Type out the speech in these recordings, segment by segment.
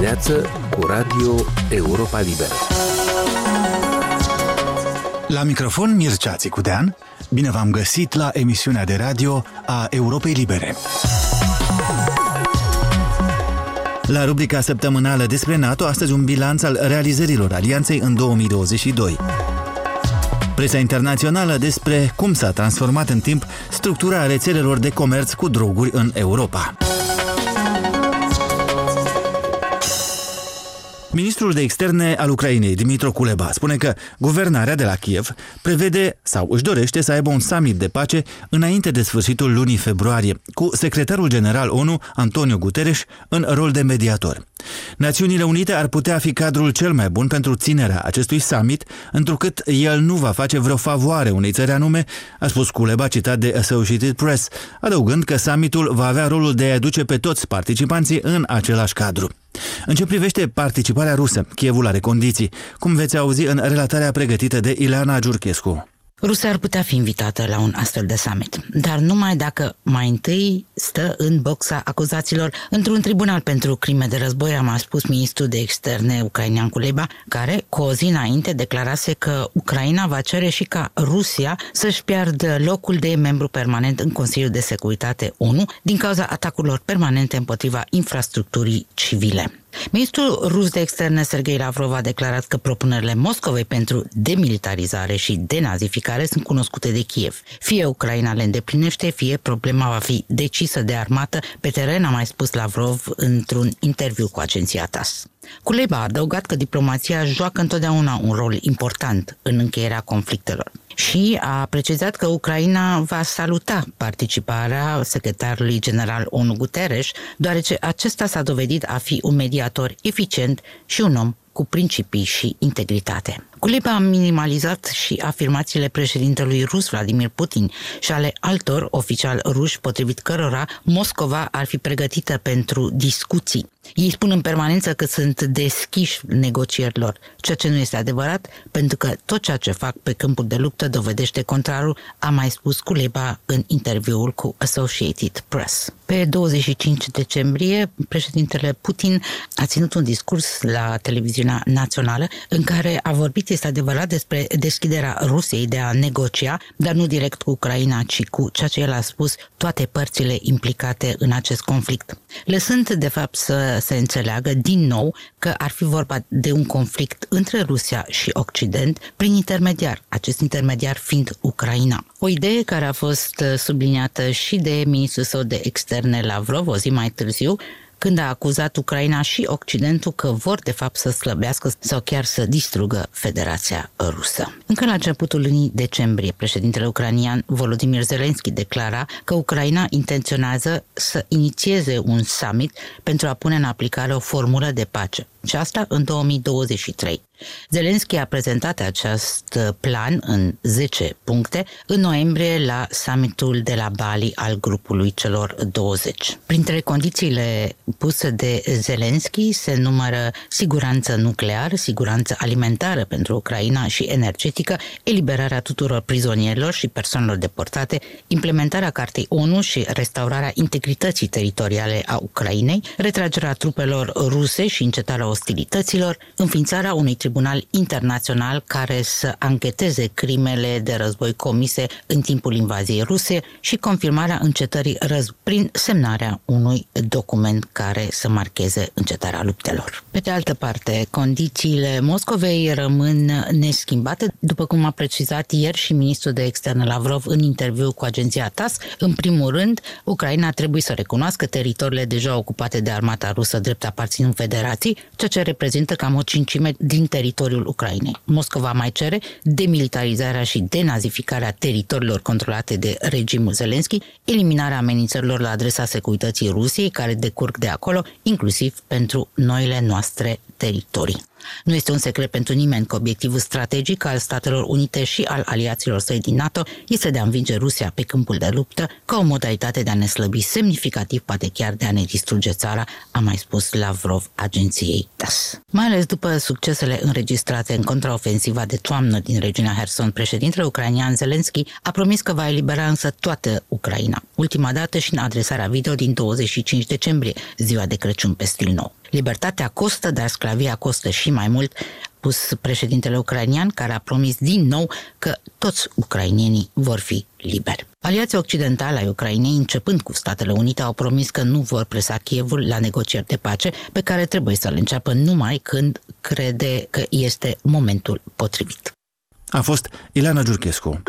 dimineață cu Radio Europa Liberă. La microfon Mircea Țicudean, bine v-am găsit la emisiunea de radio a Europei Libere. La rubrica săptămânală despre NATO, astăzi un bilanț al realizărilor alianței în 2022. Presa internațională despre cum s-a transformat în timp structura rețelelor de comerț cu droguri în Europa. Ministrul de Externe al Ucrainei, Dmytro Kuleba, spune că guvernarea de la Kiev prevede sau își dorește să aibă un summit de pace înainte de sfârșitul lunii februarie, cu secretarul general ONU, Antonio Guterres, în rol de mediator. Națiunile Unite ar putea fi cadrul cel mai bun pentru ținerea acestui summit, întrucât el nu va face vreo favoare unei țări anume, a spus Kuleba, citat de Associated Press, adăugând că summitul va avea rolul de a aduce pe toți participanții în același cadru. În ce privește participarea rusă, Kievul are condiții, cum veți auzi în relatarea pregătită de Ileana Giurchescu. Rusia ar putea fi invitată la un astfel de summit, dar numai dacă mai întâi stă în boxa acuzaților într-un tribunal pentru crime de război, a mai spus ministrul de externe ucrainean Kuleba, care, cu o zi înainte, declarase că Ucraina va cere și ca Rusia să-și piardă locul de membru permanent în Consiliul de Securitate ONU din cauza atacurilor permanente împotriva infrastructurii civile. Ministrul rus de externe Sergei Lavrov a declarat că propunerile Moscovei pentru demilitarizare și denazificare sunt cunoscute de Kiev. Fie Ucraina le îndeplinește, fie problema va fi decisă de armată pe teren, a mai spus Lavrov într-un interviu cu agenția TASS. Kuleba a adăugat că diplomația joacă întotdeauna un rol important în încheierea conflictelor și a precizat că Ucraina va saluta participarea secretarului general ONU Guterres, deoarece acesta s-a dovedit a fi un mediator eficient și un om cu principii și integritate. Kuleba a minimalizat și afirmațiile președintelui rus Vladimir Putin și ale altor oficiali ruși, potrivit cărora Moscova ar fi pregătită pentru discuții. Ei spun în permanență că sunt deschiși negocierilor, ceea ce nu este adevărat, pentru că tot ceea ce fac pe câmpul de luptă dovedește contrarul, a mai spus Kuleba în interviul cu Associated Press. Pe 25 decembrie, președintele Putin a ținut un discurs la televiziunea națională în care a vorbit, este adevărat, despre deschiderea Rusiei de a negocia, dar nu direct cu Ucraina, ci cu ceea ce el a spus, toate părțile implicate în acest conflict. Lăsând, de fapt, să se înțeleagă din nou că ar fi vorba de un conflict între Rusia și Occident prin intermediar, acest intermediar fiind Ucraina. O idee care a fost subliniată și de ministrul său de externe Lavrov o zi mai târziu, când a acuzat Ucraina și Occidentul că vor de fapt să slăbească sau chiar să distrugă Federația Rusă. Încă la începutul lunii decembrie, președintele ucrainean Volodymyr Zelensky declara că Ucraina intenționează să inițieze un summit pentru a pune în aplicare o formulă de pace, și asta în 2023. Zelensky a prezentat acest plan în 10 puncte în noiembrie la summitul de la Bali al grupului celor 20. Printre condițiile puse de Zelensky se numără siguranță nucleară, siguranță alimentară pentru Ucraina și energetică, eliberarea tuturor prizonierilor și persoanelor deportate, implementarea Cartei ONU și restaurarea integrității teritoriale a Ucrainei, retragerea trupelor ruse și încetarea ostilităților, înființarea unui tribunal internațional care să ancheteze crimele de război comise în timpul invaziei ruse și confirmarea încetării prin semnarea unui document care să marcheze încetarea luptelor. Pe de altă parte, condițiile Moscovei rămân neschimbate, după cum a precizat ieri și ministrul de externe Lavrov în interviu cu agenția TASS. În primul rând, Ucraina trebuie să recunoască teritoriile deja ocupate de armata rusă drept aparținând federației, ceea ce reprezintă cam o cincime din teritoriul Ucrainei. Moscova mai cere demilitarizarea și denazificarea teritoriilor controlate de regimul Zelensky, eliminarea amenințărilor la adresa securității Rusiei care decurg de acolo, inclusiv pentru noile noastre teritorii. Nu este un secret pentru nimeni că obiectivul strategic al Statelor Unite și al aliaților săi din NATO este de a învinge Rusia pe câmpul de luptă ca o modalitate de a ne slăbi semnificativ, poate chiar de a ne distruge țara, a mai spus Lavrov agenției TASS. Mai ales după succesele înregistrate în contraofensiva de toamnă din regiunea Herson, președintele ucrainean Zelensky a promis că va elibera însă toată Ucraina, ultima dată și în adresarea video din 25 decembrie, ziua de Crăciun pe stil nou. Libertatea costă, dar sclavia costă și mai mult, a spus președintele ucrainian, care a promis din nou că toți ucrainienii vor fi liberi. Aliații occidentali ai Ucrainei, începând cu Statele Unite, au promis că nu vor presa Kievul la negocieri de pace, pe care trebuie să le înceapă numai când crede că este momentul potrivit. A fost Ileana Giurchescu.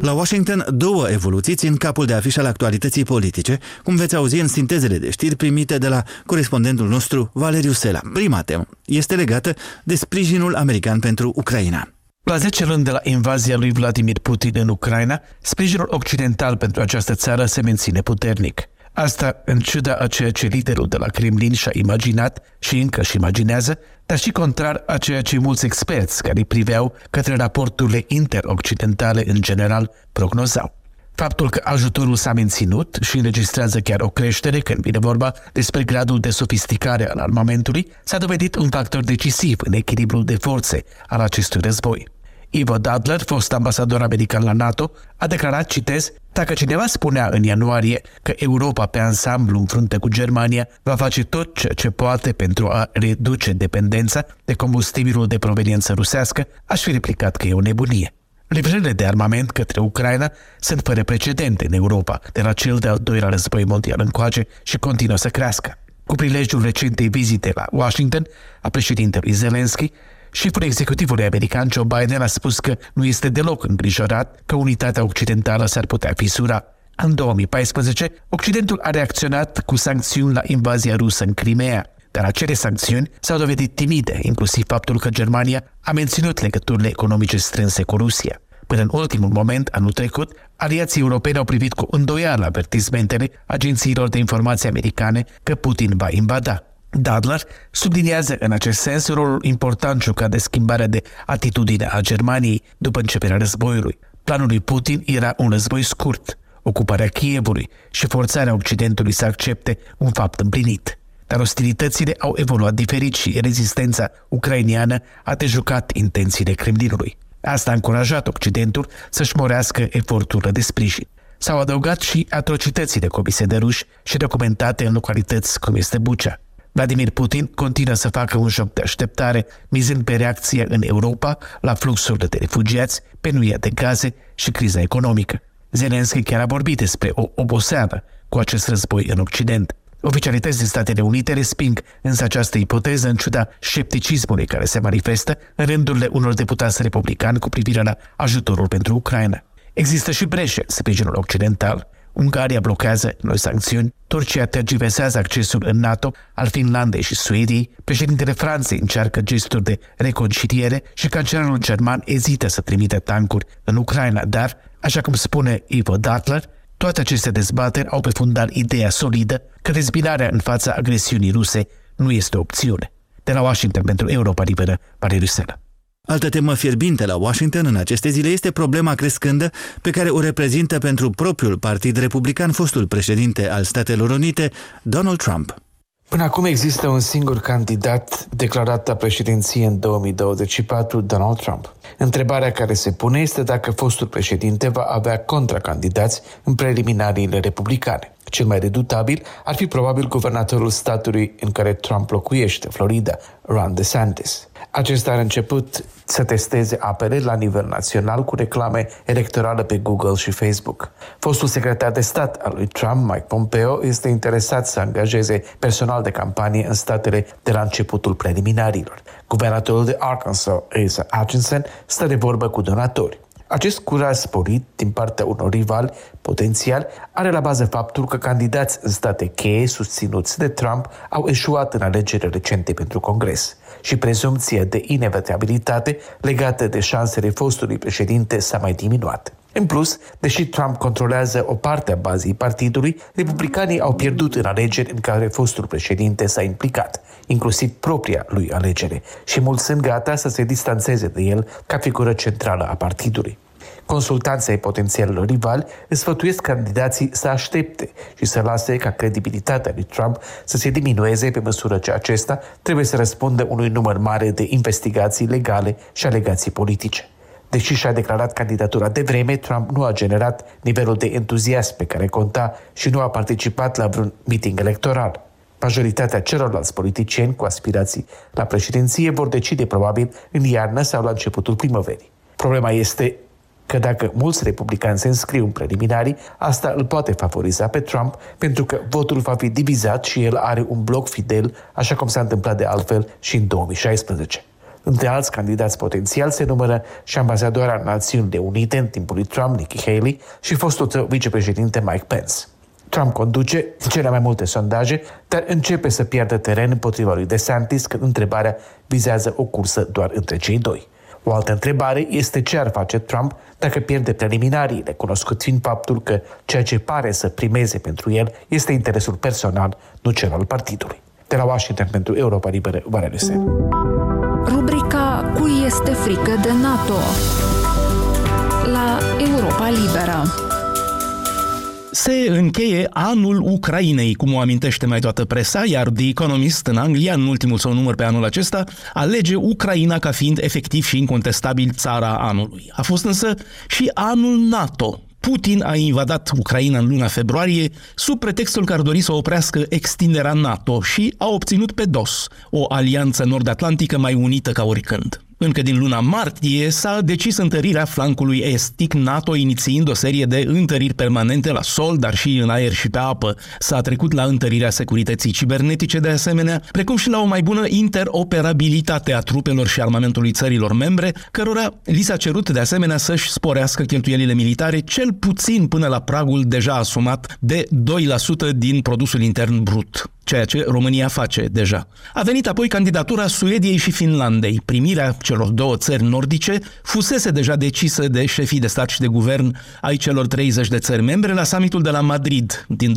La Washington, două evoluții țin capul de afiș al actualității politice, cum veți auzi în sintezele de știri primite de la corespondentul nostru, Valeriu Sela. Prima temă este legată de sprijinul american pentru Ucraina. La 10 luni de la invazia lui Vladimir Putin în Ucraina, sprijinul occidental pentru această țară se menține puternic. Asta în ciuda a ceea ce liderul de la Kremlin și-a imaginat și încă și imaginează, dar și contrar a ceea ce mulți experți care priveau către raporturile interoccidentale în general prognozau. Faptul că ajutorul s-a menținut și înregistrează chiar o creștere când vine vorba despre gradul de sofisticare al armamentului s-a dovedit un factor decisiv în echilibrul de forțe al acestui război. Ivo Daalder, fost ambasador american la NATO, a declarat, citez, dacă cineva spunea în ianuarie că Europa pe ansamblu în frunte cu Germania va face tot ceea ce poate pentru a reduce dependența de combustibilul de proveniență rusească, aș fi replicat că e o nebunie. Livrările de armament către Ucraina sunt fără precedent în Europa, de la cel de-al doilea război mondial încoace și continuă să crească. Cu prilejul recentei vizite la Washington a președintelui Zelensky, șeful executivului american Joe Biden a spus că nu este deloc îngrijorat că unitatea occidentală s-ar putea fisura. În 2014, Occidentul a reacționat cu sancțiuni la invazia rusă în Crimea, dar acele sancțiuni s-au dovedit timide, inclusiv faptul că Germania a menținut legăturile economice strânse cu Rusia. Până în ultimul moment, anul trecut, aliații europeni au privit cu îndoială avertismentele agențiilor de informații americane că Putin va invada. Daalder subliniază în acest sens rolul important jucat de schimbarea de atitudine a Germaniei după începerea războiului. Planul lui Putin era un război scurt, ocuparea Kievului și forțarea Occidentului să accepte un fapt împlinit. Dar ostilitățile au evoluat diferit și rezistența ucrainiană a dejucat intențiile Kremlinului. Asta a încurajat Occidentul să-și morească eforturile de sprijin. S-au adăugat și atrocitățile comise de ruși și documentate în localități cum este Bucha. Vladimir Putin continuă să facă un joc de așteptare, mizând pe reacția în Europa la fluxurile de refugiați, penuria de gaze și criza economică. Zelensky chiar a vorbit despre o oboseală cu acest război în Occident. Oficialități din Statele Unite resping însă această ipoteză în ciuda scepticismului care se manifestă în rândurile unor deputați republicani cu privire la ajutorul pentru Ucraina. Există și breșe în sprijinul occidental. Ungaria blochează noi sancțiuni, Turcia tergiversează accesul în NATO al Finlandei și Suediei, președintele Franței încearcă gesturi de reconciliere și cancelarul german ezită să trimite tancuri în Ucraina, dar, așa cum spune Ivo Daalder, toate aceste dezbateri au pe fundal ideea solidă că dezbinarea în fața agresiunii ruse nu este o opțiune. De la Washington pentru Europa Liberă, Valeriu Sela. Altă temă fierbinte la Washington în aceste zile este problema crescândă pe care o reprezintă pentru propriul partid republican fostul președinte al Statelor Unite, Donald Trump. Până acum există un singur candidat declarat la președinție în 2024, Donald Trump. Întrebarea care se pune este dacă fostul președinte va avea contracandidați în preliminariile republicane. Cel mai redutabil ar fi probabil guvernatorul statului în care Trump locuiește, Florida, Ron DeSantis. Acesta a început să testeze apele la nivel național cu reclame electorale pe Google și Facebook. Fostul secretar de stat al lui Trump, Mike Pompeo, este interesat să angajeze personal de campanie în statele de la începutul preliminarilor. Guvernatorul de Arkansas, Asa Hutchinson, stă de vorbă cu donatori. Acest curaj sporit din partea unor rivali potențiali are la bază faptul că candidați în state cheie susținuți de Trump au eșuat în alegerile recente pentru Congres și prezumția de inevitabilitate legată de șansele fostului președinte s-a mai diminuat. În plus, deși Trump controlează o parte a bazei partidului, republicanii au pierdut în alegeri în care fostul președinte s-a implicat, inclusiv propria lui alegere, și mulți sunt gata să se distanțeze de el ca figură centrală a partidului. Consultanții potențialilor rivali îți sfătuiesc candidații să aștepte și să lase ca credibilitatea lui Trump să se diminueze pe măsură ce acesta trebuie să răspundă unui număr mare de investigații legale și alegații politice. Deși și-a declarat candidatura de vreme, Trump nu a generat nivelul de entuziasm pe care conta și nu a participat la vreun meeting electoral. Majoritatea celorlalți politicieni cu aspirații la președinție vor decide probabil în iarnă sau la începutul primăverii. Problema este că dacă mulți republicani se înscriu în preliminarii, asta îl poate favoriza pe Trump, pentru că votul va fi divizat și el are un bloc fidel, așa cum s-a întâmplat de altfel și în 2016. Între alți candidați potențiali se numără și ambasadoarea Națiunile Unite în timpul lui Trump, Nikki Haley, și fostul său vicepreședinte Mike Pence. Trump conduce în cele mai multe sondaje, dar începe să piardă teren împotriva lui DeSantis, când întrebarea vizează o cursă doar între cei doi. O altă întrebare este ce ar face Trump dacă pierde preliminariile, cunoscut fiind faptul că ceea ce pare să primeze pentru el este interesul personal, nu cel al partidului. De la Washington pentru Europa Liberă, Valeriu Sela. Rubrica Cui este frică de NATO? La Europa Liberă. Se încheie anul Ucrainei, cum o amintește mai toată presa, iar The Economist în Anglia, în ultimul său număr pe anul acesta, alege Ucraina ca fiind efectiv și incontestabil țara anului. A fost însă și anul NATO. Putin a invadat Ucraina în luna februarie sub pretextul că ar dori să oprească extinderea NATO și a obținut pe dos o alianță nord-atlantică mai unită ca oricând. Încă din luna martie s-a decis întărirea flancului estic NATO, inițiind o serie de întăriri permanente la sol, dar și în aer și pe apă. S-a trecut la întărirea securității cibernetice de asemenea, precum și la o mai bună interoperabilitate a trupelor și armamentului țărilor membre, cărora li s-a cerut de asemenea să-și sporească cheltuielile militare cel puțin până la pragul deja asumat de 2% din produsul intern brut, ceea ce România face deja. A venit apoi candidatura Suediei și Finlandei. Primirea celor două țări nordice fusese deja decisă de șefii de stat și de guvern ai celor 30 de țări membre la summitul de la Madrid din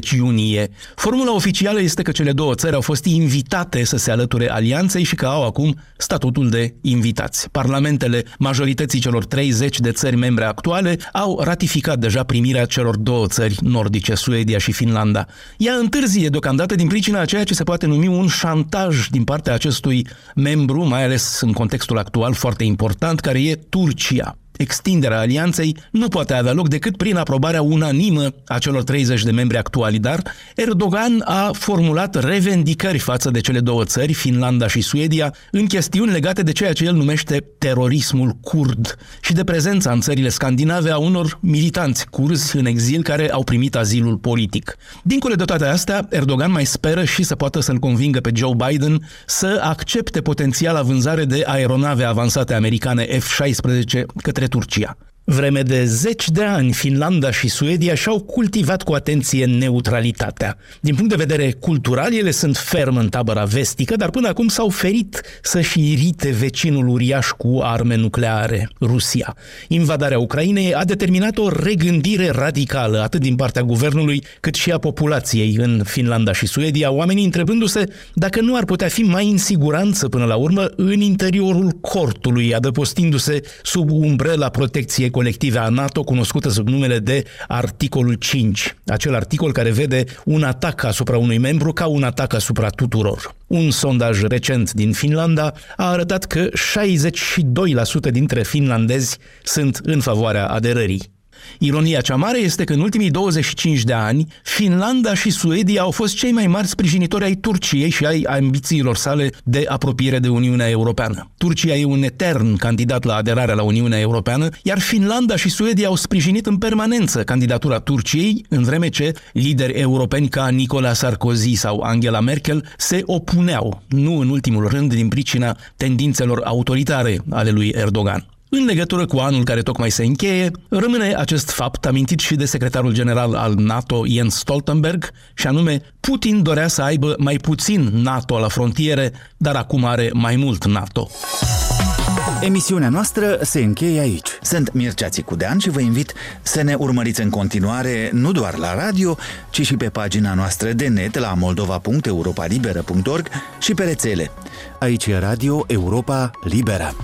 28-30 iunie. Formula oficială este că cele două țări au fost invitate să se alăture alianței și că au acum statutul de invitați. Parlamentele majorității celor 30 de țări membre actuale au ratificat deja primirea celor două țări nordice, Suedia și Finlanda. Ea întârzie deocamdată din pricina a ceea ce se poate numi un șantaj din partea acestui membru, mai ales în contextul actual foarte important, care e Turcia. Extinderea alianței nu poate avea loc decât prin aprobarea unanimă a celor 30 de membri actuali, dar Erdogan a formulat revendicări față de cele două țări, Finlanda și Suedia, în chestiuni legate de ceea ce el numește terorismul curd și de prezența în țările scandinave a unor militanți curzi în exil care au primit azilul politic. Dincolo de toate astea, Erdogan mai speră și să poată să-l convingă pe Joe Biden să accepte potențiala vânzare de aeronave avansate americane F-16 către Turcia. Vreme de 10 de ani, Finlanda și Suedia și-au cultivat cu atenție neutralitatea. Din punct de vedere cultural, ele sunt ferm în tabăra vestică, dar până acum s-au ferit să-și irite vecinul uriaș cu arme nucleare, Rusia. Invadarea Ucrainei a determinat o regândire radicală, atât din partea guvernului, cât și a populației în Finlanda și Suedia, oamenii întrebându-se dacă nu ar putea fi mai în siguranță până la urmă în interiorul cortului, adăpostindu-se sub umbrela protecției colective a NATO, cunoscută sub numele de articolul 5, acel articol care vede un atac asupra unui membru ca un atac asupra tuturor. Un sondaj recent din Finlanda a arătat că 62% dintre finlandezi sunt în favoarea aderării. Ironia cea mare este că în ultimii 25 de ani, Finlanda și Suedia au fost cei mai mari sprijinitori ai Turciei și ai ambițiilor sale de apropiere de Uniunea Europeană. Turcia e un etern candidat la aderarea la Uniunea Europeană, iar Finlanda și Suedia au sprijinit în permanență candidatura Turciei, în vreme ce lideri europeni ca Nicolas Sarkozy sau Angela Merkel se opuneau, nu în ultimul rând din pricina tendințelor autoritare ale lui Erdogan. În legătură cu anul care tocmai se încheie, rămâne acest fapt amintit și de secretarul general al NATO, Jens Stoltenberg, și anume, Putin dorea să aibă mai puțin NATO la frontiere, dar acum are mai mult NATO. Emisiunea noastră se încheie aici. Sunt Mircea Țicudean și vă invit să ne urmăriți în continuare nu doar la radio, ci și pe pagina noastră de net la moldova.europalibera.org și pe rețele. Aici e Radio Europa Liberă.